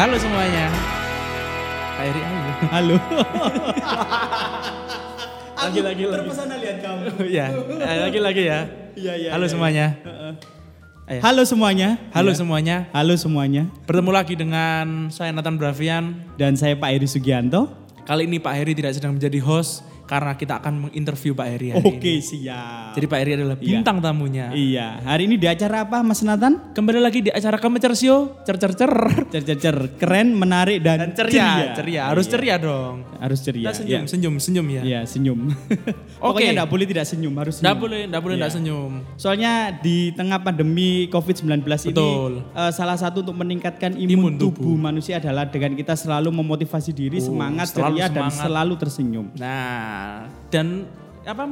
Halo semuanya. Pak Heri, halo. Lagi-lagi. Terpesona lihat kamu. Iya, lagi-lagi ya. Iya. Halo semuanya. Halo semuanya. Halo semuanya. Halo semuanya. Bertemu lagi dengan saya Nathan Bravian. Dan saya Pak Heri Sugiyanto. Kali ini Pak Heri tidak sedang menjadi host. Karena kita akan menginterview Pak Heri hari ini. Oke, siap. Jadi Pak Heri adalah bintang tamunya. Iya. Hari ini di acara apa, Mas Nathan? Kembali lagi di acara Kemencer Show. Keren, menarik dan ceria. Harus ceria dong. Harus ceria. Kita senyum ya. Iya, senyum. Pokoknya enggak boleh tidak senyum, harus senyum. Enggak boleh enggak senyum. Soalnya di tengah pandemi COVID-19 ini salah satu untuk meningkatkan imun tubuh manusia adalah dengan kita selalu memotivasi diri, semangat, ceria dan selalu tersenyum. Nah, dan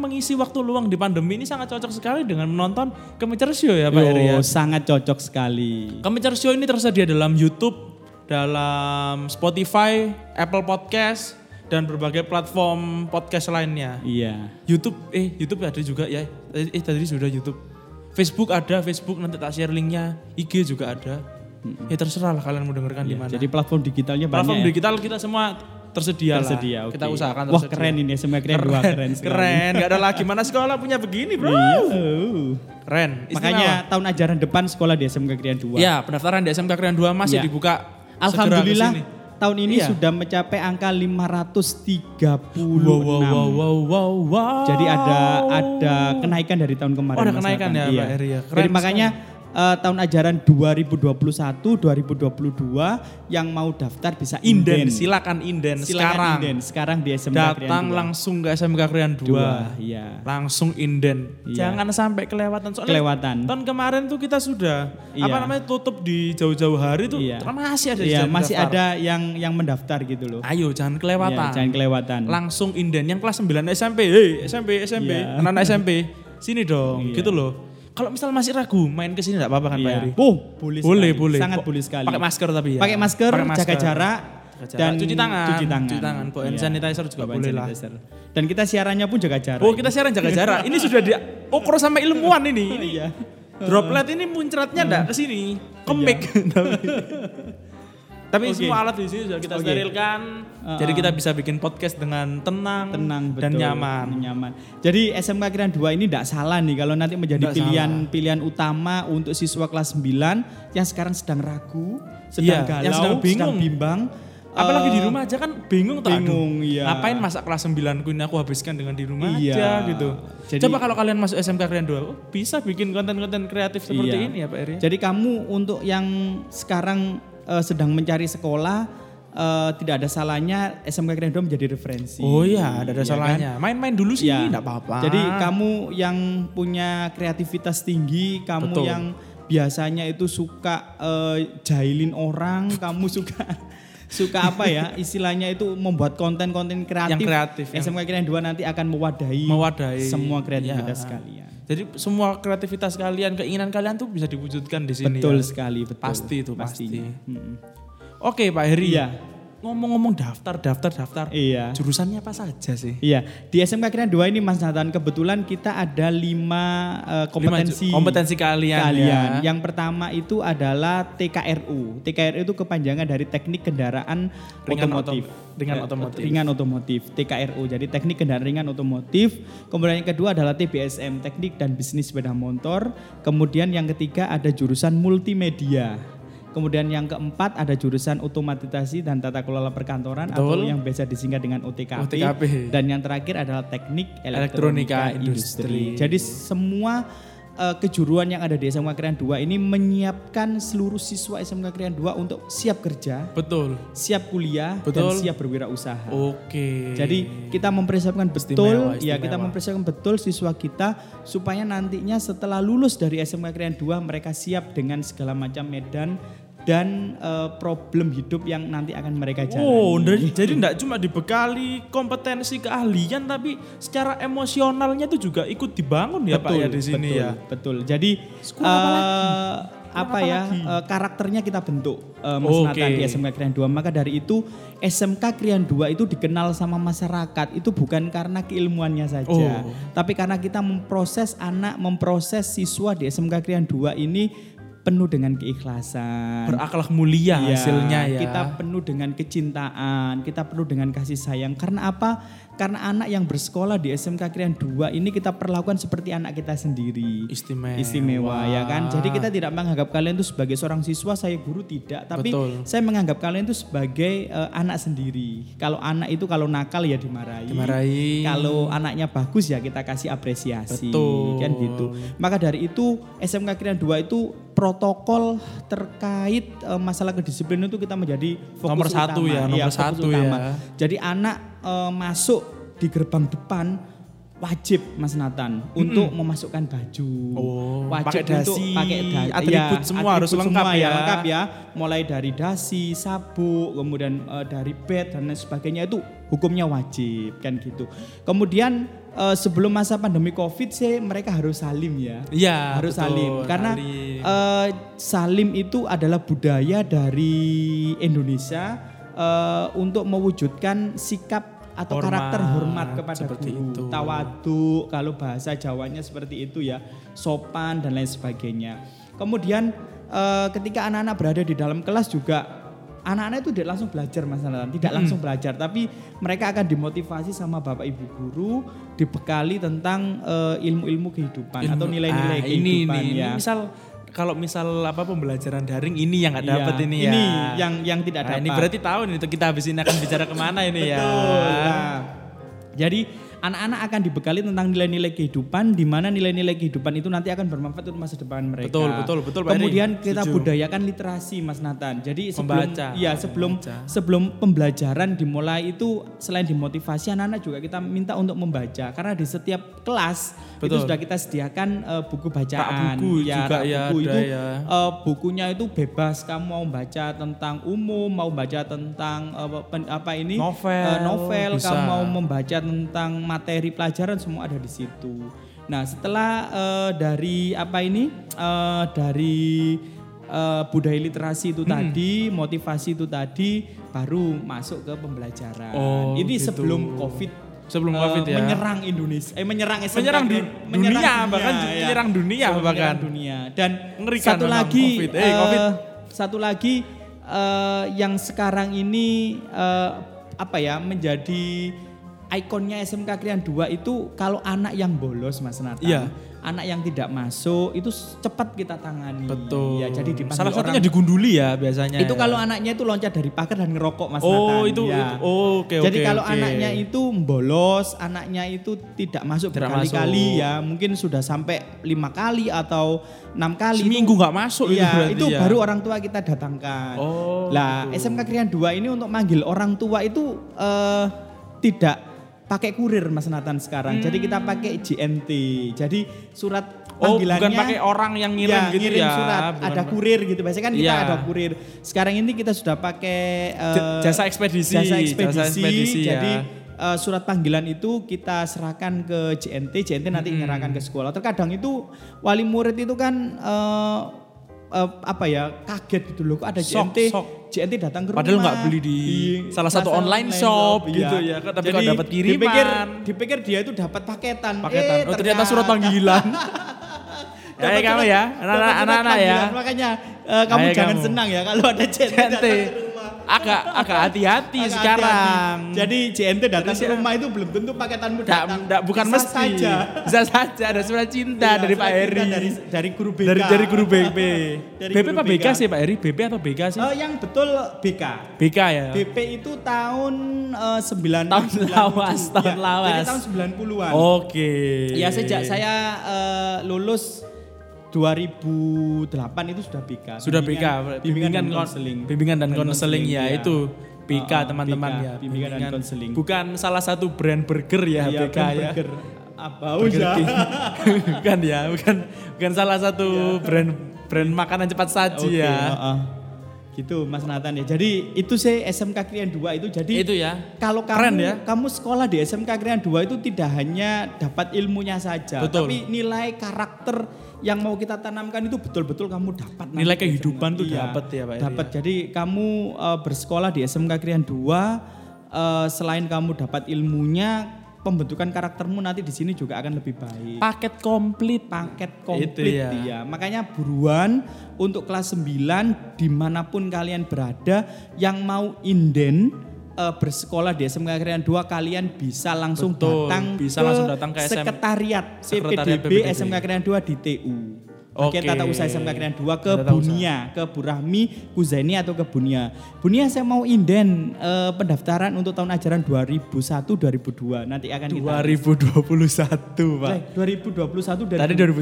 mengisi waktu luang di pandemi ini sangat cocok sekali dengan menonton Kemencer Show ya Pak Heri. Oh, sangat cocok sekali. Kemencer Show ini tersedia dalam YouTube, dalam Spotify, Apple Podcast dan berbagai platform podcast lainnya. Iya. YouTube ada juga ya. Tadi sudah YouTube. Facebook nanti tak share linknya. IG juga ada. Ya terserah lah kalian mau dengarkan di mana. Jadi platform digitalnya banyak. Platform digital kita semua tersedia lah. Kita usahakan tersedia. Wah keren ini, SMK Krian 2 keren. Gak ada lagi mana sekolah punya begini bro. Keren. Makanya tahun ajaran depan sekolah di SMK Krian 2. Ya, pendaftaran di SMK Krian 2 masih dibuka. Alhamdulillah tahun ini sudah mencapai angka 536. Wow. Jadi ada kenaikan dari tahun kemarin. Ada kenaikan ya Pak Heri ya. Jadi makanya tahun ajaran 2021-2022 yang mau daftar bisa inden. Silakan inden sekarang di SMK Krian 2. Datang langsung ke SMK Krian 2. Iya. Langsung inden. Iya. Jangan sampai kelewatan. Soalnya tahun kemarin tuh kita sudah tutup di jauh-jauh hari tuh masih ada masih daftar. Ada yang mendaftar gitu loh. Ayo jangan kelewatan. Langsung inden. Yang kelas 9 SMP. Hey, SMP. Iya. Anak-anak SMP. Sini dong gitu loh. Kalau misal masih ragu main ke sini enggak apa-apa kan Pak Heri? Boleh. Sangat boleh sekali. Pakai masker tapi ya. Pakai masker, jaga jarak dan cuci tangan. Cuci tangan, sanitizer juga boleh lah. Dan kita siarannya pun jaga jarak. Oh, kita siaran jaga jarak. Ini sudah diukur sama ilmuwan ini. Ini ya. Droplet ini muncratnya enggak ke sini. Kemik. Tapi semua alat di sini sudah kita sterilkan. Jadi kita bisa bikin podcast dengan tenang dan nyaman. Jadi SMK Krian 2 ini tidak salah nih kalau nanti menjadi pilihan utama untuk siswa kelas 9 yang sekarang sedang ragu, sedang galau, yang sedang bimbang. Apalagi di rumah aja kan bingung. Ngapain masa kelas 9ku ini aku habiskan dengan di rumah aja gitu. Jadi, coba kalau kalian masuk SMK Krian 2 bisa bikin konten-konten kreatif seperti ini ya Pak Heri. Jadi kamu untuk yang sekarang sedang mencari sekolah, tidak ada salahnya SMK Krian 2 menjadi referensi. Oh iya, tidak ada salahnya. Kan? Main-main dulu sih, tidak apa-apa. Jadi kamu yang punya kreativitas tinggi, kamu yang biasanya itu suka jahilin orang, kamu suka istilahnya itu membuat konten-konten kreatif. SMK Krian 2 nanti akan mewadahi semua kreativitas kalian. Jadi semua kreativitas kalian, keinginan kalian tuh bisa diwujudkan di sini. Betul sekali. Pasti. Oke Pak Heri. Iya. Ngomong-ngomong daftar. Iya. Jurusannya apa saja sih? Iya. Di SMK Krian 2 ini Mas Nathan, kebetulan kita ada 5 kompetensi. 5 kompetensi kalian. Ya. Yang pertama itu adalah TKRU. TKRU itu kepanjangan dari teknik kendaraan ringan otomotif. TKRU. Jadi teknik kendaraan ringan otomotif. Kemudian yang kedua adalah TBSM, teknik dan bisnis sepeda motor. Kemudian yang ketiga ada jurusan multimedia. Kemudian yang keempat ada jurusan otomatisasi dan tata kelola perkantoran atau yang biasa disingkat dengan OTKP. Dan yang terakhir adalah teknik elektronika industri. Jadi semua kejuruan yang ada di SMK Krian 2 ini menyiapkan seluruh siswa SMK Krian 2 untuk siap kerja, siap kuliah, dan siap berwirausaha. Oke. Jadi kita mempersiapkan betul siswa kita supaya nantinya setelah lulus dari SMK Krian 2 mereka siap dengan segala macam medan dan problem hidup yang nanti akan mereka jalani. Oh, jadi enggak cuma dibekali kompetensi keahlian tapi secara emosionalnya itu juga ikut dibangun ya Pak ya di sini ya. Betul. Jadi karakternya kita bentuk Mas Nathan di SMK Krian 2. Maka dari itu SMK Krian 2 itu dikenal sama masyarakat itu bukan karena keilmuannya saja, tapi karena kita memproses siswa di SMK Krian 2 ini penuh dengan keikhlasan. Berakhlak mulia ya, hasilnya ya. Kita penuh dengan kecintaan, kita penuh dengan kasih sayang. Karena apa? Karena anak yang bersekolah di SMK Krian 2 ini kita perlakukan seperti anak kita sendiri. Istimewa ya kan. Jadi kita tidak menganggap kalian itu sebagai seorang siswa, saya guru tidak. Tapi betul, saya menganggap kalian itu sebagai anak sendiri. Kalau anak itu kalau nakal ya dimarahi. Kalau anaknya bagus ya kita kasih apresiasi. Betul. Kan gitu. Maka dari itu SMK Krian 2 itu protokol terkait masalah kedisiplinan itu kita menjadi fokus nomor satu utama. Ya. Jadi anak masuk di gerbang depan wajib Mas Nathan untuk memasukkan baju, wajib untuk pakai dasi, atribut semua harus lengkap ya. Mulai dari dasi, sabuk, kemudian dari bed dan lain sebagainya itu hukumnya wajib kan gitu. Kemudian sebelum masa pandemi COVID sih mereka harus salim ya. Iya, harus salim karena salim itu adalah budaya dari Indonesia untuk mewujudkan sikap atau karakter hormat kepada guru, itu. Tawadhu, kalau bahasa Jawanya seperti itu ya, sopan dan lain sebagainya. Kemudian ketika anak-anak berada di dalam kelas juga, anak-anak itu tidak langsung belajar Mas Nathan, tidak langsung belajar, tapi mereka akan dimotivasi sama Bapak Ibu guru, dibekali tentang ilmu-ilmu kehidupan atau nilai-nilai kehidupan ya. Ini misal Kalau pembelajaran daring ini yang nggak dapat ini ya. Ini yang tidak dapat. Ini berarti tahu nih kita habis ini akan bicara kemana ini ya. Betul. Nah, jadi anak-anak akan dibekali tentang nilai-nilai kehidupan, di mana nilai-nilai kehidupan itu nanti akan bermanfaat untuk masa depan mereka. Betul. Kemudian kita budayakan literasi Mas Nathan. Jadi sebelum pembelajaran dimulai itu selain dimotivasi anak-anak juga kita minta untuk membaca karena di setiap kelas itu sudah kita sediakan buku bacaan. Bukunya itu bebas, kamu mau baca tentang umum, mau baca tentang novel, bisa. Kamu mau membaca tentang materi pelajaran semua ada di situ. Nah, setelah dari budaya literasi itu tadi, motivasi itu tadi baru masuk ke pembelajaran. Ini gitu. Sebelum COVID ya. Menyerang Indonesia, menyerang dunia. Dan mengerikan satu lagi yang sekarang ini menjadi ikonnya SMK Krian 2 itu kalau anak yang bolos Mas Nathan, anak yang tidak masuk itu cepat kita tangani. Betul. Ya, jadi salah satunya digunduli ya biasanya. Itu kalau anaknya itu loncat dari pagar dan ngerokok Mas Nathan. Kalau anaknya itu bolos, anaknya itu tidak masuk berkali-kali ya, mungkin sudah sampai 5 kali atau 6 kali. Seminggu enggak masuk itu baru orang tua kita datangkan. SMK Krian 2 ini untuk manggil orang tua itu tidak pakai kurir Mas Nathan sekarang. Jadi kita pakai JNT. Jadi surat panggilannya bukan pakai orang yang ngirim surat. Ada kurir gitu. Biasanya kan kita ada kurir. Sekarang ini kita sudah pakai jasa ekspedisi. Jadi surat panggilan itu kita serahkan ke JNT nanti menyerahkan ke sekolah. Terkadang itu wali murid itu kan kaget gitu loh, kok ada JNT datang ke rumah. Padahal nggak beli di salah satu online shop gitu ya. Tapi kalau dapat kiriman, dipikir dia itu dapat paketan. Ternyata surat panggilan. Kayak kamu ya, anak-anak ya. Makanya kamu jangan senang ya kalau ada JNT datang ke rumah. Agak hati-hati sekarang. Jadi JNT datang ke rumah itu belum tentu paketanmu datang. Bukan mesti. Bisa saja ada surat cinta dari Pak Heri. Dari guru BK. Dari guru BP. BP apa BK sih Pak Heri? BP atau BK sih? Yang betul BK. BK ya. BP itu tahun 90-an. Tahun lawas. Jadi tahun 90-an. Oke. Ya sejak saya lulus 2008 itu sudah BK. Sudah BK. Bimbingan dan konseling ya itu. BK teman-teman BK, ya. Bimbingan dan konseling. Bukan salah satu brand burger ya BK ya. Burger. Apa usaha? Bukan salah satu brand makanan cepat saji ya. Gitu Mas Nathan ya. Jadi itu sih SMK Krian 2 itu jadi itu ya. Kalau kamu kamu sekolah di SMK Krian 2 itu tidak hanya dapat ilmunya saja, tapi nilai karakter yang mau kita tanamkan itu betul-betul kamu dapat. Nilai kehidupan tuh dapat ya Pak. Dapat. Ya. Jadi kamu bersekolah di SMK Krian 2 selain kamu dapat ilmunya, pembentukan karaktermu nanti di sini juga akan lebih baik. Paket komplit ya. Dia. Makanya buruan untuk kelas 9 dimanapun kalian berada yang mau inden bersekolah di SMK Krian 2 kalian bisa langsung datang ke sekretariat PPDB SMK Krian 2 di TU. Oke, tata usaha SMK Krian 2 ke Bunia, ke Bu Rahmi, Kuzaini atau ke Bunia. Bunia saya mau inden pendaftaran untuk tahun ajaran 2001-2002. Nanti akan kita 2021, Pak. 2021 dari tadi 2001-2002.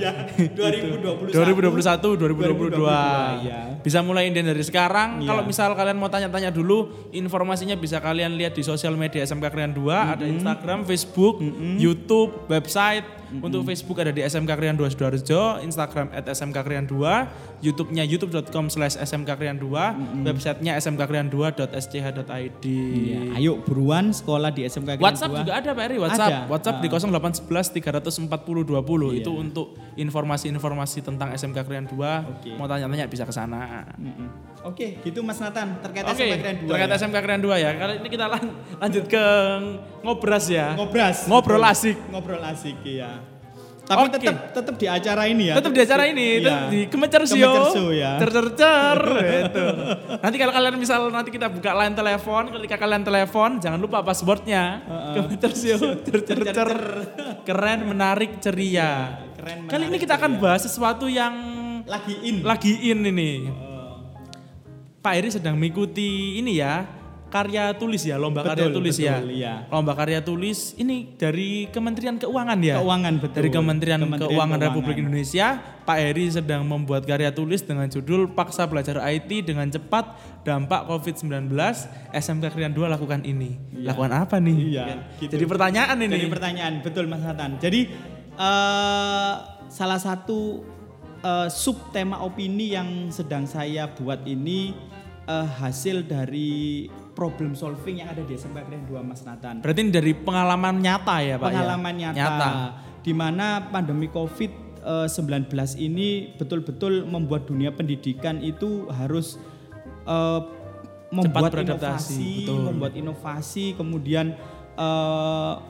Ya. 2021-2022. Ya. Bisa mulai inden dari sekarang. Ya. Kalau misal kalian mau tanya-tanya dulu, informasinya bisa kalian lihat di sosial media SMK Krian 2, ada Instagram, Facebook, YouTube, website. Untuk Facebook ada di SMK Krian 2 Sidoarjo, Instagram @smkkrian2, YouTube-nya youtube.com/smkkrian2, websitenya smkkrian2.sch.id. Iya, ayo buruan sekolah di SMK Krian 2. WhatsApp juga ada Pak Eri, WhatsApp di 0811 340 20. Iya. Itu untuk informasi-informasi tentang SMK Krian 2. Okay. Mau tanya-tanya bisa ke sana. Oke, gitu Mas Nathan terkait SMK Krian 2. Terkait SMK Krian 2 ya. Kali ini kita lanjut ke ngobras ya. Ngobrol asik iya. Tapi tetap di acara ini ya. Tetap di Kemencer Show ya. Gitu. Nanti kalau kalian misal nanti kita buka line telepon, ketika kalian telepon jangan lupa passwordnya. Kemencer Show cercer. Keren, menarik, ceria. Keren, menarik, kali ini kita akan bahas sesuatu yang lagi in ini. Pak Heri sedang mengikuti ini ya. Karya tulis ya, lomba karya tulis. Lomba karya tulis ini dari Kementerian Keuangan ya. Keuangan betul. Dari Kementerian Keuangan Republik Indonesia, Pak Heri sedang membuat karya tulis dengan judul Paksa Belajar IT dengan Cepat Dampak COVID-19. SMK Krian 2 lakukan ini. Iya. Lakukan apa nih? Iya. Gitu. Jadi pertanyaan, betul Mas Nathan. Jadi salah satu subtema opini yang sedang saya buat ini hasil dari problem solving yang ada di SMK Krian 2 Mas Nathan. Berarti dari pengalaman nyata ya Pak? Pengalaman nyata. Di mana pandemi COVID-19 ini betul-betul membuat dunia pendidikan itu harus membuat inovasi, kemudian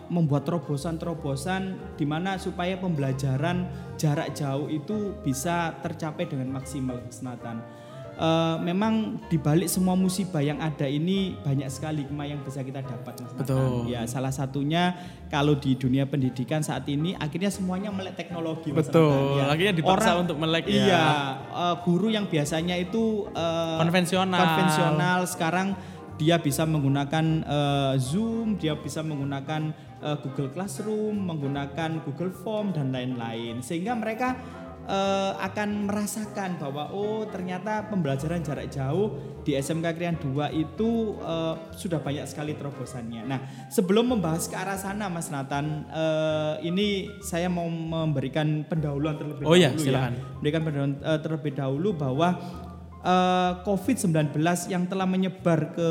membuat terobosan di mana supaya pembelajaran jarak jauh itu bisa tercapai dengan maksimal Mas Nathan. Memang dibalik semua musibah yang ada ini banyak sekali hikmah yang bisa kita dapat Mas Nathan. Ya, salah satunya kalau di dunia pendidikan saat ini akhirnya semuanya melek teknologi Mas Nathan. Betul, ya. Akhirnya dipaksa untuk melek ya. Iya, guru yang biasanya itu konvensional sekarang dia bisa menggunakan Zoom, dia bisa menggunakan Google Classroom, menggunakan Google Form dan lain-lain. Sehingga mereka akan merasakan bahwa ternyata pembelajaran jarak jauh di SMK Krian 2 itu sudah banyak sekali terobosannya. Nah, sebelum membahas ke arah sana Mas Nathan, ini saya mau memberikan pendahuluan terlebih dahulu. Oh iya, silakan. Ya. Memberikan pendahuluan terlebih dahulu bahwa COVID-19 yang telah menyebar ke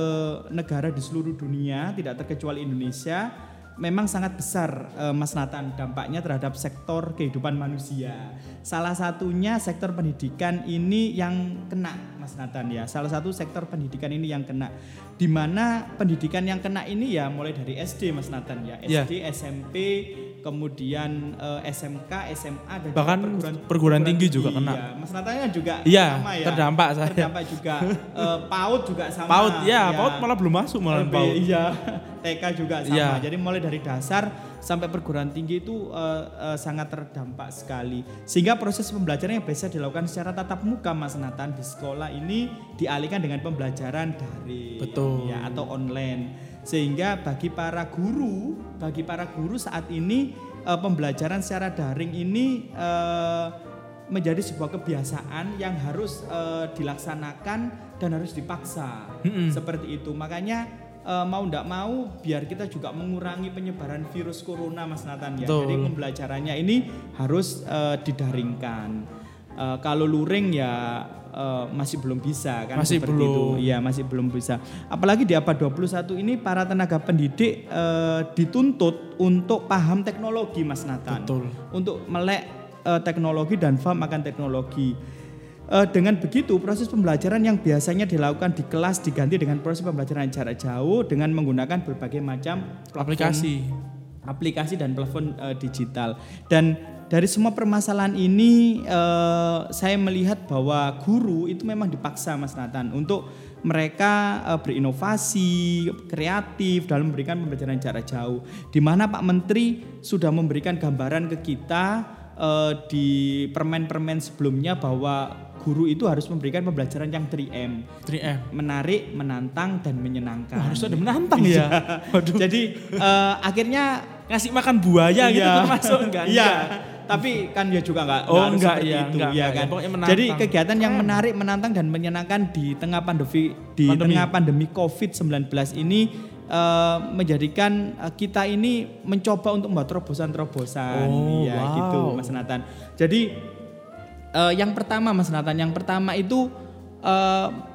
negara di seluruh dunia, tidak terkecuali Indonesia, memang sangat besar Mas Nathan dampaknya terhadap sektor kehidupan manusia. Salah satunya sektor pendidikan ini yang kena Mas Nathan ya. Di mana pendidikan yang kena ini ya mulai dari SD Mas Nathan ya. SD, SMP, kemudian SMK, SMA dan bahkan perguruan tinggi juga kena. Ya. Mas Nathan juga sama ya. Terdampak juga. PAUD juga sama. PAUD ya. PAUD malah belum masuk malah PAUD. Iya. TK juga sama. Yeah. Jadi mulai dari dasar sampai perguruan tinggi itu sangat terdampak sekali. Sehingga proses pembelajaran yang biasa dilakukan secara tatap muka Mas Nathan di sekolah ini dialihkan dengan pembelajaran daring ya atau online. Sehingga bagi para guru saat ini pembelajaran secara daring ini menjadi sebuah kebiasaan yang harus dilaksanakan dan harus dipaksa. Seperti itu. Makanya mau enggak mau biar kita juga mengurangi penyebaran virus corona Mas Nathan ya. Betul. Jadi pembelajarannya ini harus didaringkan. Kalau luring ya masih belum bisa kan masih belum bisa. Apalagi di abad 21 ini para tenaga pendidik dituntut untuk paham teknologi Mas Nathan. Betul. Untuk melek teknologi dan paham akan teknologi. Dengan begitu proses pembelajaran yang biasanya dilakukan di kelas diganti dengan proses pembelajaran jarak jauh dengan menggunakan berbagai macam aplikasi dan platform digital. Dan dari semua permasalahan ini saya melihat bahwa guru itu memang dipaksa, Mas Nathan, untuk mereka berinovasi, kreatif dalam memberikan pembelajaran jarak jauh. Di mana Pak Menteri sudah memberikan gambaran ke kita di permen-permen sebelumnya bahwa guru itu harus memberikan pembelajaran yang 3M. Menarik, menantang, dan menyenangkan. Wah, harus ada menantang ya. Waduh. Jadi akhirnya ngasih makan buaya gitu termasuk enggak? Iya. Tapi kan ya juga enggak, kan. Jadi kegiatan yang menarik, menantang, dan menyenangkan di tengah pandemi COVID-19 ini menjadikan kita ini mencoba untuk membuat terobosan-terobosan, gitu, Mas Nathan. Jadi yang pertama itu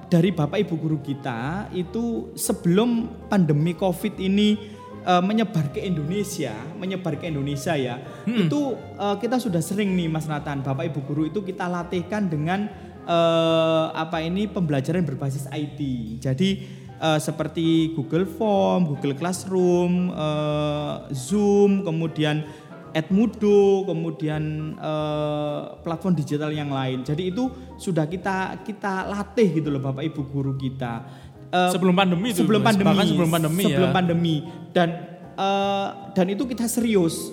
dari Bapak Ibu guru kita itu sebelum pandemi COVID ini menyebar ke Indonesia ya. Itu kita sudah sering nih, Mas Nathan, Bapak Ibu guru itu kita latihkan dengan pembelajaran berbasis IT. Jadi seperti Google Form, Google Classroom, Zoom, kemudian Edmodo, kemudian platform digital yang lain. Jadi itu sudah kita latih gitu loh Bapak Ibu guru kita. Sebelum pandemi. Dan itu kita serius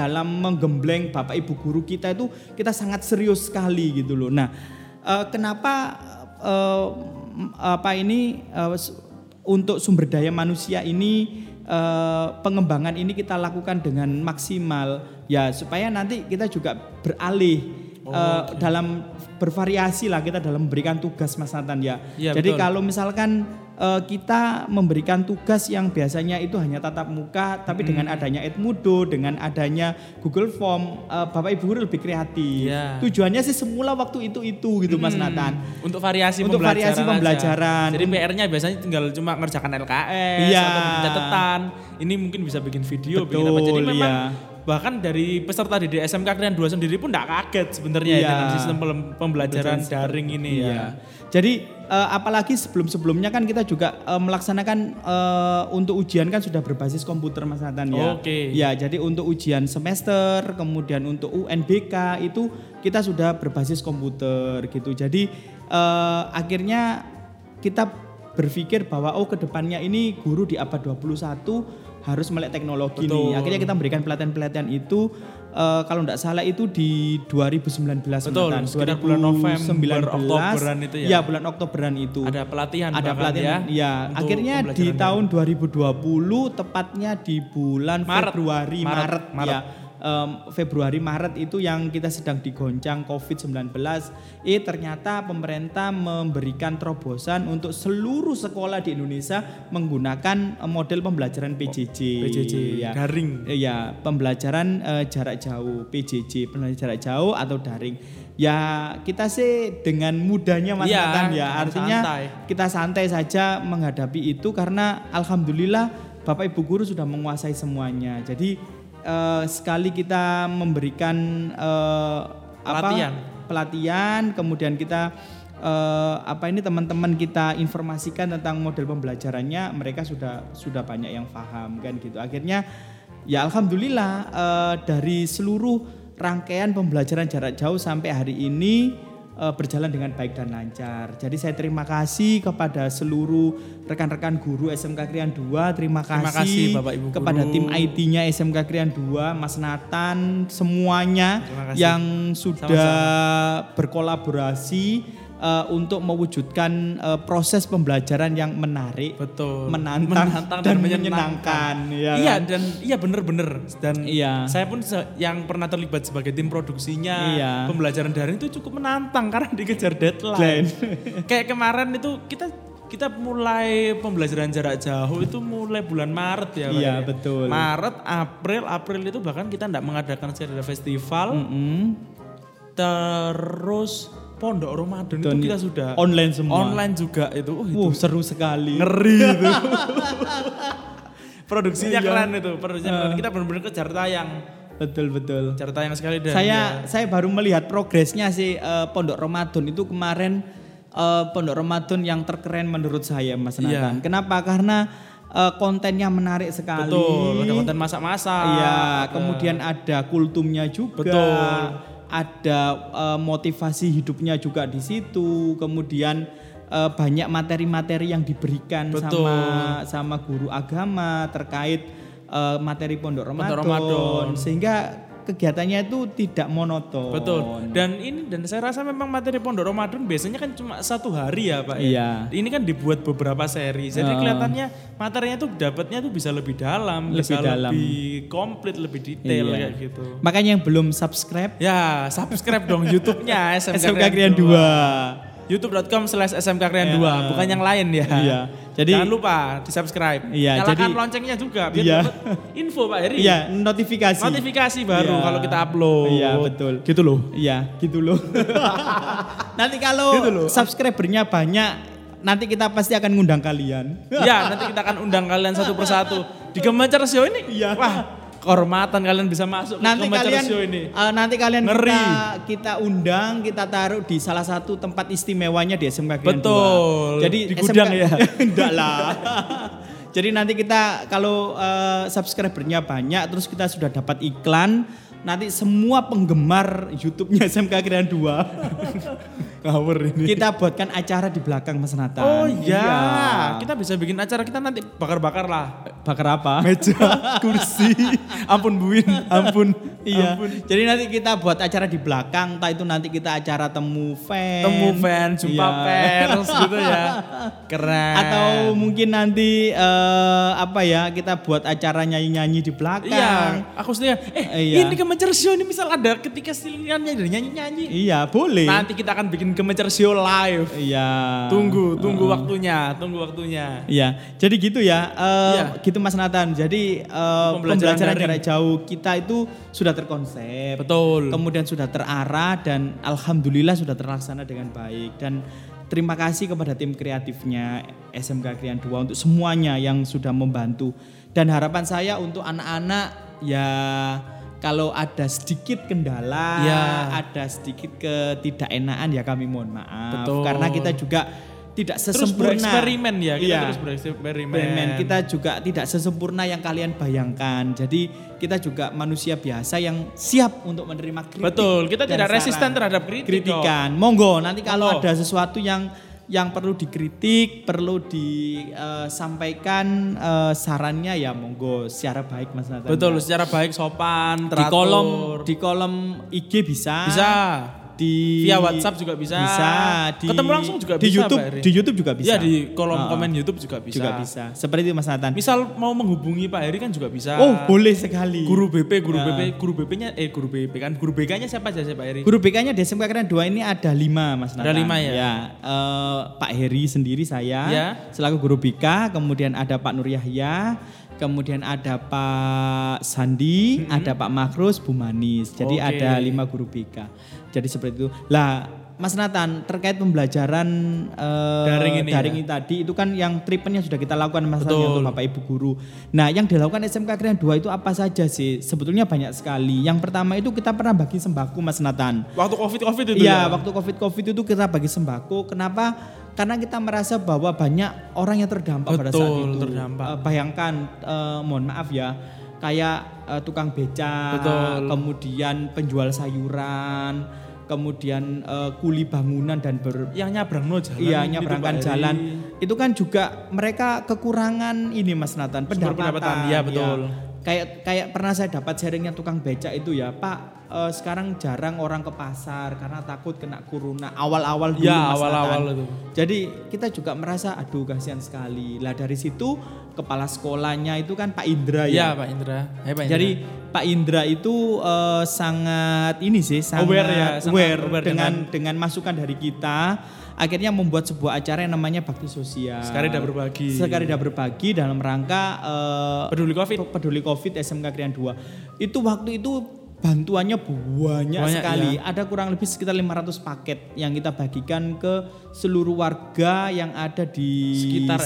dalam menggembleng Bapak Ibu guru kita itu kita sangat serius sekali gitu loh. Nah, kenapa untuk sumber daya manusia ini pengembangan ini kita lakukan dengan maksimal ya supaya nanti kita juga beralih dalam bervariasi lah kita dalam memberikan tugas, Mas Nathan ya. Jadi betul. Kalau misalkan kita memberikan tugas yang biasanya itu hanya tatap muka tapi dengan adanya Edmodo, dengan adanya Google Form, Bapak Ibu guru lebih kreatif. Yeah. Tujuannya sih semula waktu itu gitu, Mas Nathan. Untuk variasi pembelajaran. Jadi PR-nya biasanya tinggal cuma ngerjakan LKS atau pencatatan. Ini mungkin bisa bikin video, bikin apa. Jadi memang bahkan dari peserta di SMK Krian 2 sendiri pun enggak kaget sebenarnya dengan sistem pembelajaran daring ini ya. Jadi apalagi sebelum-sebelumnya kan kita juga melaksanakan untuk ujian kan sudah berbasis komputer, Mas Nathan ya. Oke. Ya, jadi untuk ujian semester, kemudian untuk UNBK itu kita sudah berbasis komputer gitu. Jadi akhirnya kita berpikir bahwa kedepannya ini guru di abad 21 harus melek teknologi. Betul. Nih. Akhirnya kita memberikan pelatihan-pelatihan itu kalau enggak salah itu di 2019. Betul, sekitar bulan November, Oktoberan itu ya. Ya, bulan Oktoberan itu. Ada pelatihan ya. Akhirnya di tahun 2020 tepatnya di bulan Maret. Ya. Februari-Maret itu yang kita sedang digoncang COVID-19 ternyata pemerintah memberikan terobosan untuk seluruh sekolah di Indonesia menggunakan model pembelajaran PJJ ya. Daring ya, pembelajaran jarak jauh PJJ, pembelajaran jarak jauh atau daring ya. Kita sih dengan mudahnya, Mas Nathan ya, artinya santai. Kita santai saja menghadapi itu karena alhamdulillah Bapak Ibu guru sudah menguasai semuanya. Jadi sekali kita memberikan pelatihan, kemudian kita teman-teman kita informasikan tentang model pembelajarannya, mereka sudah banyak yang paham kan gitu. Akhirnya ya alhamdulillah dari seluruh rangkaian pembelajaran jarak jauh sampai hari ini berjalan dengan baik dan lancar. Jadi saya terima kasih kepada seluruh rekan-rekan guru SMK Krian 2. Terima kasih Bapak Ibu kepada guru, tim IT-nya SMK Krian 2, Mas Nathan, semuanya yang sudah berkolaborasi untuk mewujudkan proses pembelajaran yang menarik, betul, menantang dan menyenangkan. Benar. Saya pun yang pernah terlibat sebagai tim produksinya, pembelajaran daring itu cukup menantang karena dikejar deadline. Kayak kemarin itu kita mulai pembelajaran jarak jauh itu mulai bulan Maret ya. Iya, betul. Maret, April itu bahkan kita tidak mengadakan sekedar festival. Mm-hmm. Terus Pondok Ramadan itu kita sudah online semua. Online juga itu. Seru sekali. Ngeri itu. Produksinya keren itu. Kita benar-benar kejar tayang. Betul. Cara tayang sekali dan saya baru melihat progresnya sih Pondok Ramadan itu kemarin, Pondok Ramadan yang terkeren menurut saya Mas Nathan. Kenapa? Karena kontennya menarik sekali. Betul, ada konten masak-masak. Iya, kemudian ada kultumnya juga. Betul. Ada motivasi hidupnya juga di situ. Kemudian banyak materi-materi yang diberikan sama guru agama terkait materi Pondok Ramadan. Sehingga kegiatannya itu tidak monoton. Betul. Dan saya rasa memang materi Pondok Ramadan biasanya kan cuma satu hari ya Pak. Iya. Ini kan dibuat beberapa seri. Jadi kelihatannya materinya tuh dapatnya tuh bisa lebih dalam, lebih komplit, lebih detail kayak gitu. Makanya yang belum subscribe, ya subscribe dong YouTube-nya SMK Krian 2. youtube.com/smkkrian2 bukan yang lain ya. Iya. Jadi jangan lupa di-subscribe. Iya, nyalakan loncengnya juga biar dapat info Pak Heri. Iya, notifikasi baru kalau kita upload. Iya, betul. Gitu loh. Iya, gitu loh. Nanti kalau subscribernya banyak, nanti kita pasti akan ngundang kalian. Iya, nanti kita akan undang kalian satu persatu di Kemencer Show ini. Iya. Wah, kehormatan kalian bisa masuk nanti ke Kemencer Show ini. Nanti kalian kita undang, kita taruh di salah satu tempat istimewanya di SMK Krian 2. Betul. Jadi di gudang ya. Enggak lah. Jadi nanti kita kalau subscribernya banyak, terus kita sudah dapat iklan, nanti semua penggemar YouTube-nya SMK Krian 2 ngawur ini. Kita buatkan acara di belakang Mas Nathan. Oh iya. Kita bisa bikin acara, kita nanti bakar-bakar lah. Bakar apa? Meja, kursi. Ampun buin, ampun. Iya. Ampun. Jadi nanti kita buat acara di belakang, entah itu nanti kita acara temu fans, jumpa fans gitu ya. Keren. Atau mungkin nanti kita buat acara nyanyi-nyanyi di belakang. Iya. Akusnya ini Kemencer Show ini misal ada ketika siliannya dari nyanyi-nyanyi. Iya, boleh. Nanti kita akan bikin Kemencer Show live. Iya. Tunggu waktunya. Iya. Jadi gitu ya. Gitu Mas Nathan. Jadi pembelajaran jarak jauh kita itu sudah terkonsep. Betul. Kemudian sudah terarah dan alhamdulillah sudah terlaksana dengan baik. Dan terima kasih kepada tim kreatifnya SMK Krian 2 untuk semuanya yang sudah membantu. Dan harapan saya untuk anak-anak ya, kalau ada sedikit kendala, ada sedikit ketidakenaan ya kami mohon maaf. Betul. Karena kita juga tidak sesempurna. Terus bereksperimen ya, terus bereksperimen. Kita juga tidak sesempurna yang kalian bayangkan. Jadi kita juga manusia biasa yang siap untuk menerima kritik. Betul, kita tidak resisten terhadap kritikan. Monggo nanti kalau ada sesuatu yang perlu dikritik, perlu disampaikan sarannya ya monggo secara baik Mas Nathan. Betul, secara baik, sopan, teratur. Di kolom IG bisa. Di via WhatsApp juga bisa. Ketemu langsung juga di bisa. Di YouTube juga bisa. Ya, di kolom komen YouTube juga bisa. Seperti itu Mas Nathan. Misal mau menghubungi Pak Heri kan juga bisa. Oh, boleh sekali. Guru BK-nya siapa aja sih Pak Heri? Guru BK-nya di SMK Krian 2 ini ada 5 Mas Nathan. Ada 5 ya. Ya, Pak Heri sendiri saya selaku guru BK, kemudian ada Pak Nuryahya, kemudian ada Pak Sandi, ada Pak Makrus Bumanis. Jadi ada 5 guru BK. Jadi seperti itu. Lah, Mas Nathan, terkait pembelajaran daring ini tadi itu kan yang treatmentnya sudah kita lakukan masalahnya untuk Bapak Ibu guru. Nah, yang dilakukan SMK Krian 2 itu apa saja sih? Sebetulnya banyak sekali. Yang pertama itu kita pernah bagi sembako Mas Nathan. Waktu COVID itu ya? Iya, waktu COVID itu kita bagi sembako. Kenapa? Karena kita merasa bahwa banyak orang yang terdampak pada saat itu. Bayangkan, mohon maaf ya, kayak tukang beca, kemudian penjual sayuran, kemudian kuli bangunan dan nyabrangkan jalan. Itu kan juga mereka kekurangan ini Mas Nathan, pendapatan. Iya, betul. Ya. Kayak pernah saya dapat sharingnya tukang becak itu ya, Pak, sekarang jarang orang ke pasar karena takut kena corona. Awal-awal dulu ya, Mas Nathan. Jadi kita juga merasa aduh kasihan sekali. Lah dari situ kepala sekolahnya itu kan Pak Indra ya. Iya, Pak Indra. Jadi Pak Indra itu sangat ini sih, sangat aware dengan masukan dari kita. Akhirnya membuat sebuah acara yang namanya Bakti Sosial. Sekali dah berbagi dalam rangka peduli COVID SMK Krian 2. Itu waktu itu bantuannya banyak sekali. Iya. Ada kurang lebih sekitar 500 paket yang kita bagikan ke seluruh warga yang ada di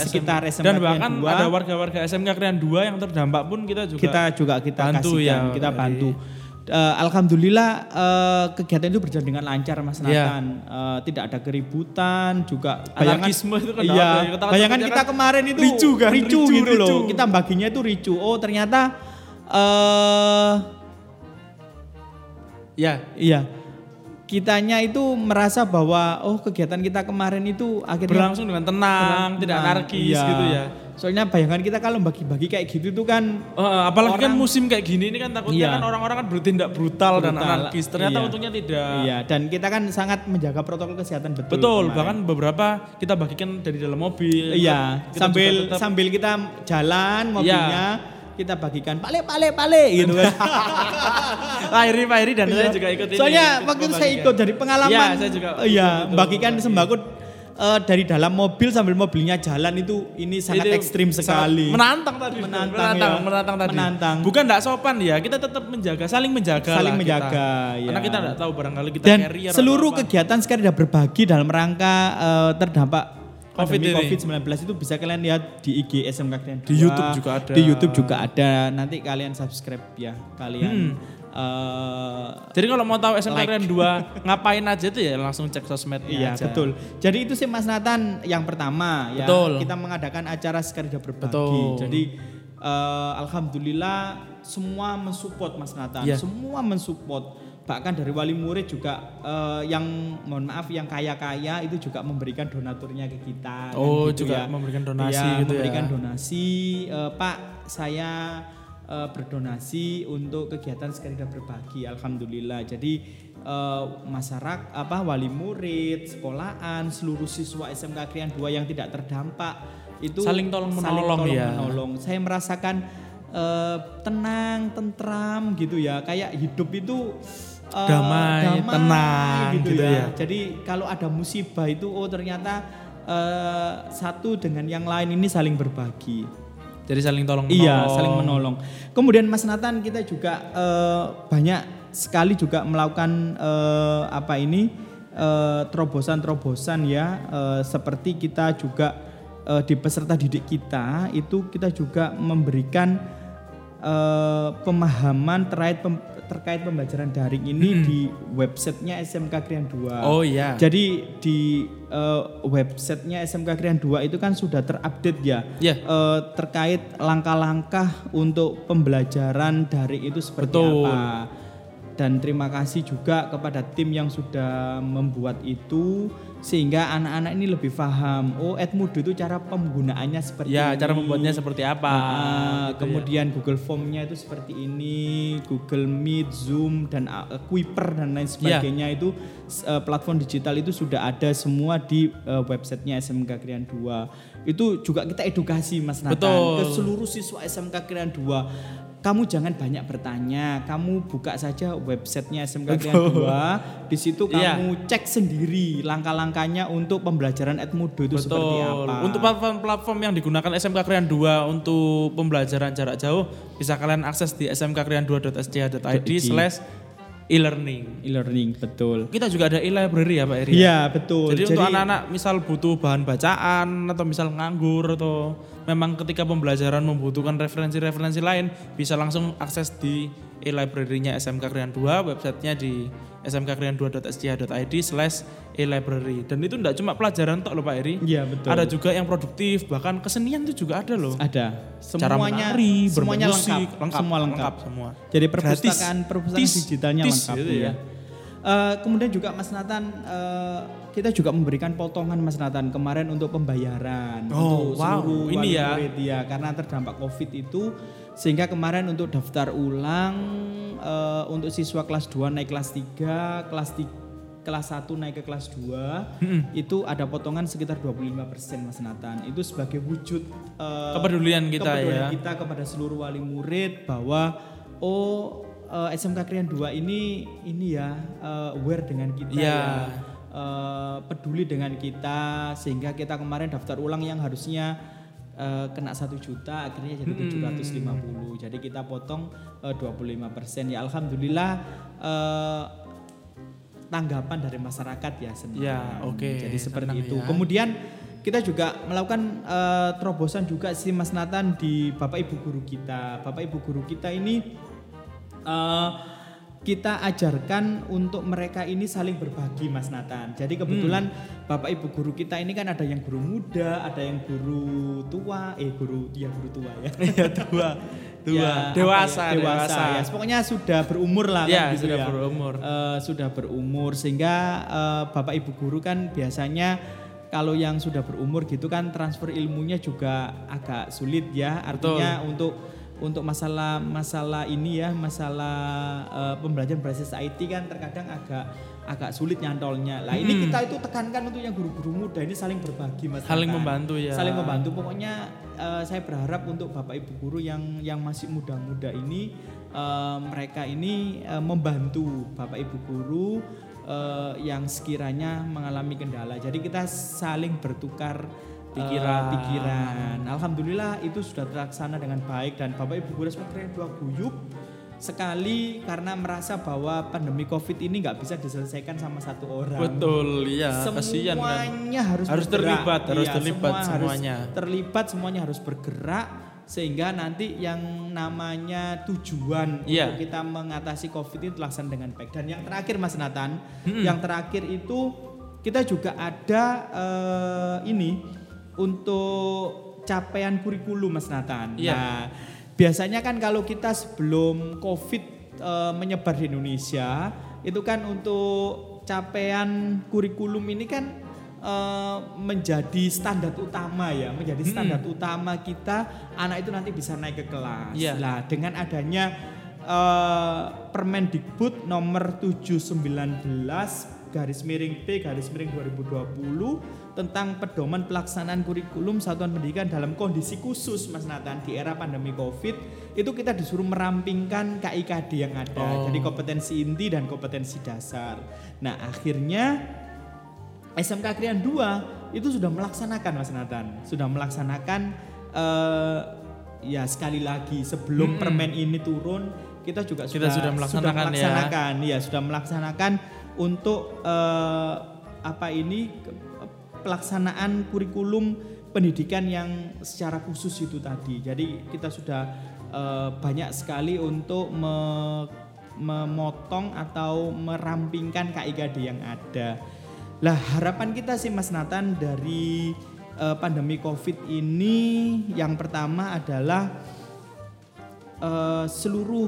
sekitar SMK Krian 2. Dan bahkan ada warga-warga SMK Krian 2 yang terdampak pun kita juga bantu. Alhamdulillah kegiatan itu berjalan dengan lancar, Mas Nathan. Tidak ada keributan, juga anarkisme itu kan. Iya. Bayangan kita kemarin itu ricu gitu loh. Kita baginya itu ricu. Oh, ternyata kitanya itu merasa bahwa oh, kegiatan kita kemarin itu akhirnya berlangsung dengan tenang, tidak anarkis gitu ya. Soalnya bayangan kita kalau bagi-bagi kayak gitu tuh kan apalagi orang, kan musim kayak gini ini kan takutnya kan orang-orang kan bertindak brutal dan anarkis. Ternyata untungnya tidak. Iya, dan kita kan sangat menjaga protokol kesehatan betul. Kemarin. Bahkan beberapa kita bagikan dari dalam mobil. Iya, sambil kita jalan mobilnya. Kita bagikan pale gitu kan. Pak Heri dan saya juga ikut ini. Soalnya waktu itu saya ikut dari pengalaman. Iya, saya juga. Iya, bagikan sembako dari dalam mobil sambil mobilnya jalan ini sangat ekstrim sekali. Menantang. Bukan tidak sopan ya, kita tetap menjaga, saling menjaga. Kita. Ya. Karena kita tidak tahu barangkali kita carrier. Dan seluruh kegiatan sekarang sudah berbagi dalam rangka terdampak COVID-19 itu bisa kalian lihat di IG SMK Krian 2, di YouTube juga ada. Nanti kalian subscribe ya, kalian. Jadi kalau mau tahu SMK Krian 2 ngapain aja tuh ya langsung cek sosmednya aja. Betul. Jadi itu sih Mas Nathan yang pertama ya. Betul. Kita mengadakan acara Sekarida Berbagi. Betul. Jadi alhamdulillah semua mensupport Mas Nathan, semua mensupport. Bahkan dari wali murid juga yang mohon maaf yang kaya-kaya itu juga memberikan donaturnya ke kita. Oh gitu juga ya. Memberikan donasi ya, gitu memberikan ya. Donasi, Pak saya berdonasi untuk kegiatan Sekarida Berbagi. Alhamdulillah. Jadi masyarakat wali murid, sekolahan, seluruh siswa SMK Krian 2 yang tidak terdampak itu saling tolong menolong. Saya merasakan tenang, tentram gitu ya. Kayak hidup itu damai, tenang gitu ya. Jadi kalau ada musibah itu ternyata satu dengan yang lain ini saling berbagi. Jadi saling tolong menolong. Iya, saling menolong. Kemudian Mas Nathan kita juga banyak sekali juga melakukan terobosan-terobosan ya. Seperti kita juga di peserta didik kita itu kita juga memberikan pemahaman terkait pembelajaran daring ini di websitenya SMK Krian 2. Oh iya. Jadi di websitenya SMK Krian 2 itu kan sudah terupdate ya. Yeah. Terkait langkah-langkah untuk pembelajaran daring itu seperti apa. Dan terima kasih juga kepada tim yang sudah membuat itu sehingga anak-anak ini lebih paham. Oh, Edmodo itu cara penggunaannya seperti ini. Cara membuatnya seperti apa. Kemudian Google Formnya itu seperti ini, Google Meet, Zoom, dan Quipper dan lain sebagainya itu platform digital itu sudah ada semua di websitenya SMK Krian 2. Itu juga kita edukasi Mas Nathan ke seluruh siswa SMK Krian 2. Kamu jangan banyak bertanya, kamu buka saja websitenya SMK Krian 2. Di situ kamu cek sendiri langkah-langkahnya untuk pembelajaran Edmodo itu seperti apa. Untuk platform-platform yang digunakan SMK Krian 2 untuk pembelajaran jarak jauh bisa kalian akses di smkkrian2.sdh.id/e-learning. E-learning, betul. Kita juga ada e-library ya Pak Heri. Iya, betul. Jadi untuk anak-anak misal butuh bahan bacaan atau misal nganggur atau memang ketika pembelajaran membutuhkan referensi-referensi lain bisa langsung akses di e-library-nya SMK Krian 2, websitenya di smkkrian2.sdh.id/e-library. Dan itu enggak cuma pelajaran tok loh Pak Heri. Iya, betul. Ada juga yang produktif, bahkan kesenian itu juga ada loh. Ada. Semuanya menari, bermusik, lengkap semua. Jadi perpustakaan digitalnya lengkap ya. Kemudian juga Mas Nathan kita juga memberikan potongan Mas Nathan kemarin untuk pembayaran untuk seluruh murid ya karena terdampak COVID itu sehingga kemarin untuk daftar ulang untuk siswa kelas 2 naik kelas 3, kelas 1 naik ke kelas 2 itu ada potongan sekitar 25% Mas Nathan. Itu sebagai wujud kepedulian kita kita kepada seluruh wali murid bahwa SMK Krian 2 ini ya aware dengan kita peduli dengan kita sehingga kita kemarin daftar ulang yang harusnya kena 1 juta akhirnya jadi 750. Jadi kita potong 25%. Ya alhamdulillah tanggapan dari masyarakat ya sebenarnya. Jadi seperti itu. Ya. Kemudian kita juga melakukan terobosan juga sih Mas Nathan di Bapak Ibu Guru kita. Bapak Ibu Guru kita ini kita ajarkan untuk mereka ini saling berbagi, Mas Nathan. Jadi kebetulan Bapak Ibu guru kita ini kan ada yang guru muda, ada yang guru tua, dewasa. Ya, pokoknya sudah berumur lah kan, gitu ya. Sudah berumur sehingga Bapak Ibu guru kan biasanya kalau yang sudah berumur gitu kan transfer ilmunya juga agak sulit ya. Artinya untuk masalah ini ya, pembelajaran berbasis IT kan terkadang agak sulit nyantolnya. Lah ini kita itu tekankan untuk yang guru-guru muda ini saling berbagi, Mas. Saling membantu ya. Saling membantu. Pokoknya saya berharap untuk Bapak Ibu guru yang masih muda-muda ini mereka ini membantu Bapak Ibu guru yang sekiranya mengalami kendala. Jadi kita saling bertukar pikiran. Alhamdulillah itu sudah terlaksana dengan baik dan Bapak Ibu guru sebenarnya dua guyub sekali karena merasa bahwa pandemi Covid ini nggak bisa diselesaikan sama satu orang. Betul, iya. Semuanya harus bergerak sehingga nanti yang namanya tujuan untuk kita mengatasi Covid ini terlaksana dengan baik. Dan yang terakhir, Mas Nathan, yang terakhir itu kita juga ada untuk capaian kurikulum, Mas Nathan. Iya. Nah, biasanya kan kalau kita sebelum COVID menyebar di Indonesia, itu kan untuk capaian kurikulum ini kan menjadi standar utama ya, menjadi standar utama kita, anak itu nanti bisa naik ke kelas. Iya. Nah, dengan adanya Permendikbud nomor 719/P/2020 tentang pedoman pelaksanaan kurikulum satuan pendidikan dalam kondisi khusus, Mas Nathan, di era pandemi Covid itu kita disuruh merampingkan KIKD yang ada. Jadi kompetensi inti dan kompetensi dasar. Nah, akhirnya SMK Krian 2 itu sudah melaksanakan, Mas Nathan. Sudah melaksanakan sekali lagi sebelum permen ini turun kita sudah melaksanakan untuk pelaksanaan kurikulum pendidikan yang secara khusus itu tadi. Jadi kita sudah banyak sekali untuk memotong atau merampingkan KIKD yang ada. Lah harapan kita sih, Mas Nathan, dari pandemi Covid ini yang pertama adalah seluruh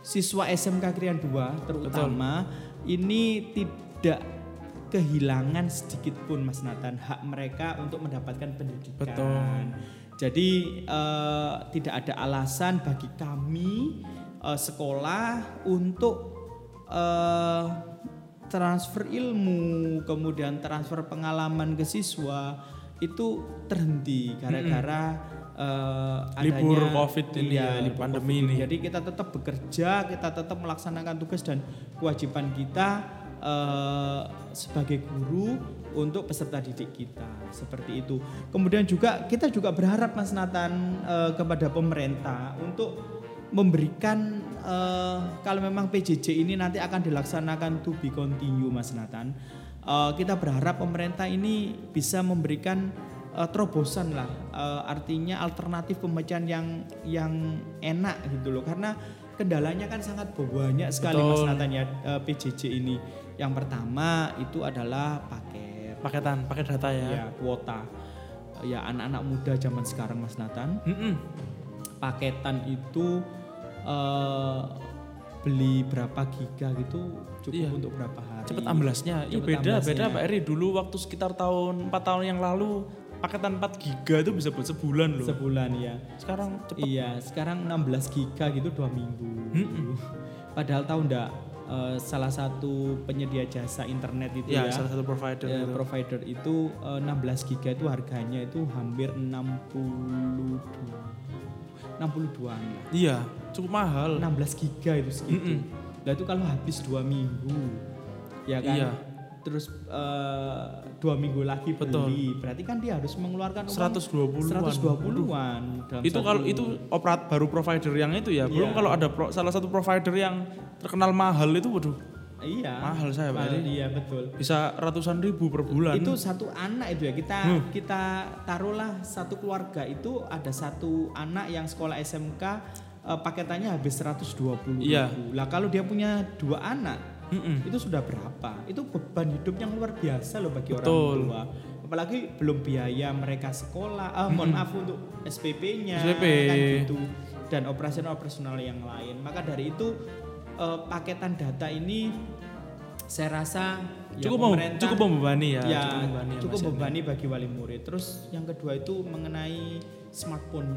siswa SMK Krian 2 terutama ini tidak kehilangan sedikit pun, Mas Nathan, hak mereka untuk mendapatkan pendidikan. Betul. Jadi tidak ada alasan bagi kami sekolah untuk transfer ilmu, kemudian transfer pengalaman ke siswa itu terhenti gara-gara libur Covid ini ya, pandemi ini. Jadi kita tetap bekerja, kita tetap melaksanakan tugas dan kewajiban kita sebagai guru untuk peserta didik kita seperti itu. Kemudian juga kita juga berharap, Mas Nathan, kepada pemerintah untuk memberikan kalau memang PJJ ini nanti akan dilaksanakan to be continue, Mas Nathan. Kita berharap pemerintah ini bisa memberikan terobosan lah, artinya alternatif pemecahan yang enak gitu loh, karena kendalanya kan sangat banyak sekali. Betul. Mas Nathan ya, PJJ ini yang pertama itu adalah paket data ya, kuota ya anak-anak muda zaman sekarang, Mas Nathan. Paketan itu beli berapa giga gitu cukup untuk berapa hari, cepet amblasnya. Iya, beda Pak Heri, dulu waktu sekitar 4 tahun yang lalu paketan 4 giga itu bisa buat sebulan loh. Sebulan ya. Sekarang cepet. Iya, sekarang 16 giga gitu 2 minggu. Padahal tahu enggak salah satu penyedia jasa internet itu ya. Salah satu provider. Ya, provider itu 16 giga itu harganya itu hampir 62-an lah. Iya, cukup mahal. 16 giga itu segitu. Nah, itu kalau habis 2 minggu. Ya kan? Iya. Terus 2 minggu lagi beli, berarti kan dia harus mengeluarkan uang 120-an. Itu kalau itu baru provider yang itu ya. Belum kalau ada salah satu provider yang terkenal mahal itu, waduh. Iya. Mahal saya Pak. Iya, betul. Bisa ratusan ribu per bulan. Itu satu anak itu ya. Kita taruhlah satu keluarga itu ada satu anak yang sekolah SMK paketannya habis 120 ribu. Lah kalau dia punya 2 anak, itu sudah berapa? Itu beban hidup yang luar biasa loh bagi orang tua. Apalagi belum biaya mereka sekolah, mohon maaf untuk SPP-nya, kan gitu, dan operasional-operasional yang lain. Maka dari itu paketan data ini saya rasa cukup membebani ya. Cukup membebani bagi wali murid. Terus yang kedua itu mengenai smartphone,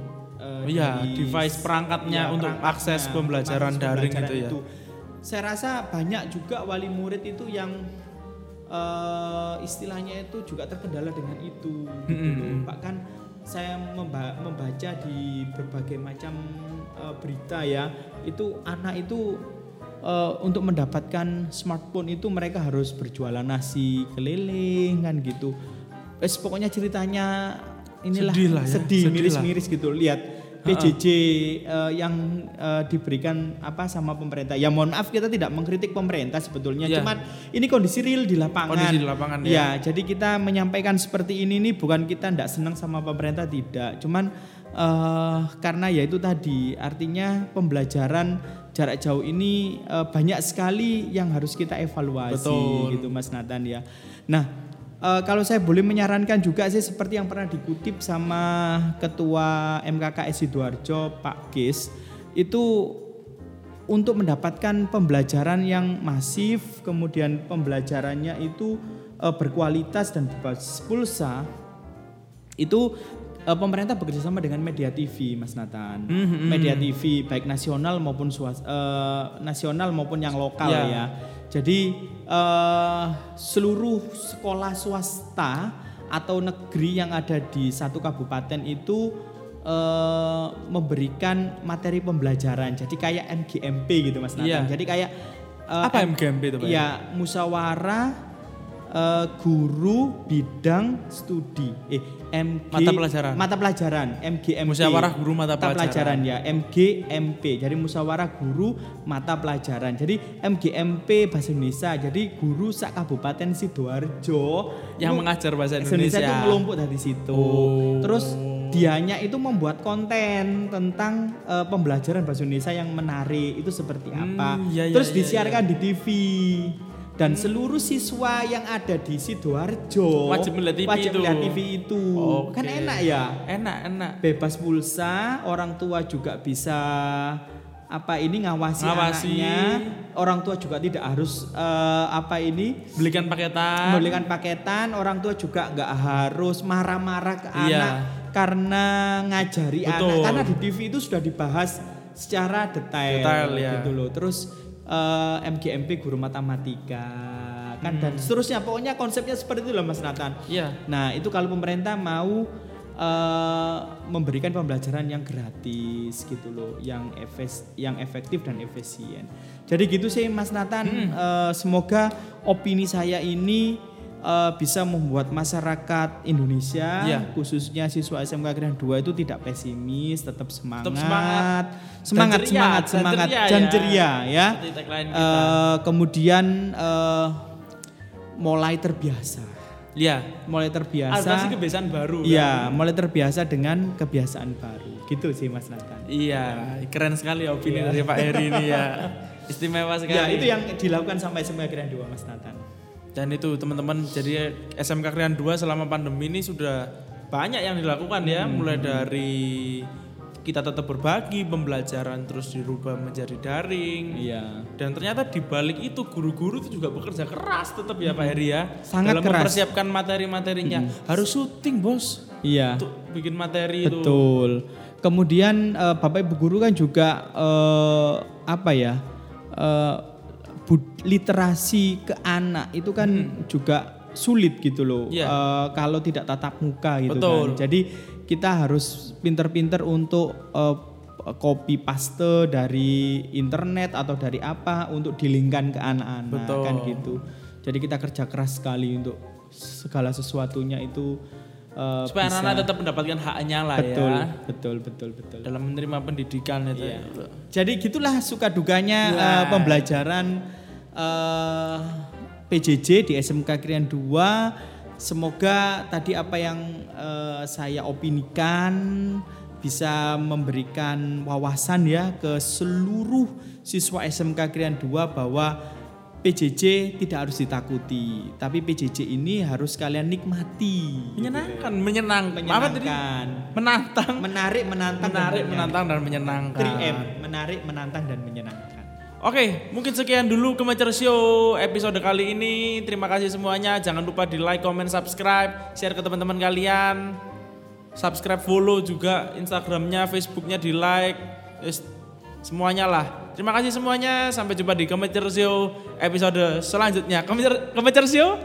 device perangkatnya untuk akses pembelajaran daring itu. Saya rasa banyak juga wali murid itu yang istilahnya itu juga terkendala dengan itu. Gitu. Bahkan saya membaca di berbagai macam berita ya, itu anak itu untuk mendapatkan smartphone itu mereka harus berjualan nasi keliling kan gitu. Pokoknya ceritanya inilah sedih miris-miris gitu lihat. PJJ yang diberikan apa sama pemerintah. Ya mohon maaf kita tidak mengkritik pemerintah sebetulnya, cuman ini kondisi real di lapangan. Kondisi di lapangan ya. Jadi kita menyampaikan seperti ini bukan kita tidak senang sama pemerintah, tidak. Cuman karena ya itu tadi, artinya pembelajaran jarak jauh ini banyak sekali yang harus kita evaluasi. Betul. Gitu Mas Nathan ya. Nah, kalau saya boleh menyarankan juga sih seperti yang pernah dikutip sama Ketua MKKS Sidoarjo Pak Kis, itu untuk mendapatkan pembelajaran yang masif, kemudian pembelajarannya itu berkualitas dan berbasis pulsa, itu pemerintah bekerjasama dengan media TV Mas Nathan, media TV baik nasional maupun nasional maupun yang lokal ya. Jadi seluruh sekolah swasta atau negeri yang ada di satu kabupaten itu memberikan materi pembelajaran. Jadi kayak MGMP gitu Mas Nathan. Yeah. Jadi kayak apa MGMP itu Pak? Ya, musyawarah guru bidang studi. Mata pelajaran MGMP. Musyawarah guru mata pelajaran ya, MGMP. Jadi musyawarah guru mata pelajaran. Jadi MGMP bahasa Indonesia. Jadi guru sak kabupaten Sidoarjo yang mengajar bahasa Indonesia itu melumpuk dari situ. Terus dianya itu membuat konten tentang pembelajaran bahasa Indonesia yang menarik itu seperti apa. Terus disiarkan di TV. Dan seluruh siswa yang ada di Sidoarjo wajib melihat TV itu. Kan enak ya? Enak. Bebas pulsa, orang tua juga bisa ngawasi anaknya. Orang tua juga tidak harus belikan paketan, orang tua juga enggak harus marah-marah ke anak karena ngajari anak. Karena di TV itu sudah dibahas secara detail gitu loh. Terus MGMP guru matematika kan dan seterusnya, pokoknya konsepnya seperti itu loh Mas Nathan. Nah itu kalau pemerintah mau memberikan pembelajaran yang gratis gitu loh, yang efektif dan efisien. Jadi gitu sih Mas Nathan. Semoga opini saya ini bisa membuat masyarakat Indonesia khususnya siswa SMK Krian 2 itu tidak pesimis, tetap semangat dan ceria ya. Kemudian mulai terbiasa. Adaptasi kebiasaan baru. Mulai terbiasa dengan kebiasaan baru. Gitu sih Mas Nathan. Keren sekali opini dari Pak Heri ini ya. Istimewa sekali. Ya, itu yang dilakukan sampai SMK Krian 2 Mas Nathan. Dan itu teman-teman, jadi SMK Krian 2 selama pandemi ini sudah banyak yang dilakukan ya, mulai dari kita tetap berbagi, pembelajaran terus dirubah menjadi daring. Dan ternyata di balik itu guru-guru itu juga bekerja keras tetap ya Pak Heri ya. Sangat dalam keras. Mempersiapkan materi-materinya. Harus syuting, Bos. Untuk bikin materi itu. Betul. Kemudian Bapak Ibu guru kan juga literasi ke anak itu kan juga sulit gitu loh kalau tidak tatap muka gitu. Betul. Kan jadi kita harus pinter-pinter untuk copy paste dari internet atau dari apa untuk dilingkan ke anak-anak. Betul. Kan gitu, jadi kita kerja keras sekali untuk segala sesuatunya itu supaya anak-anak tetap mendapatkan haknya lah. Betul. Dalam menerima pendidikan itu ya. Jadi gitulah suka duganya pembelajaran PJJ di SMK Krian 2. Semoga tadi apa yang saya opinikan bisa memberikan wawasan ya ke seluruh siswa SMK Krian 2 bahwa PJJ tidak harus ditakuti, tapi PJJ ini harus kalian nikmati. Menyenangkan. Menantang, menarik, menantang dan menyenangkan. 3M, menarik, menantang dan menyenangkan. Oke, mungkin sekian dulu Kemencer Show episode kali ini. Terima kasih semuanya. Jangan lupa di like, comment, subscribe, share ke teman-teman kalian. Subscribe, follow juga Instagramnya, Facebooknya di like, semuanya lah. Terima kasih semuanya. Sampai jumpa di Kemencer Show episode selanjutnya. Kemencer Show.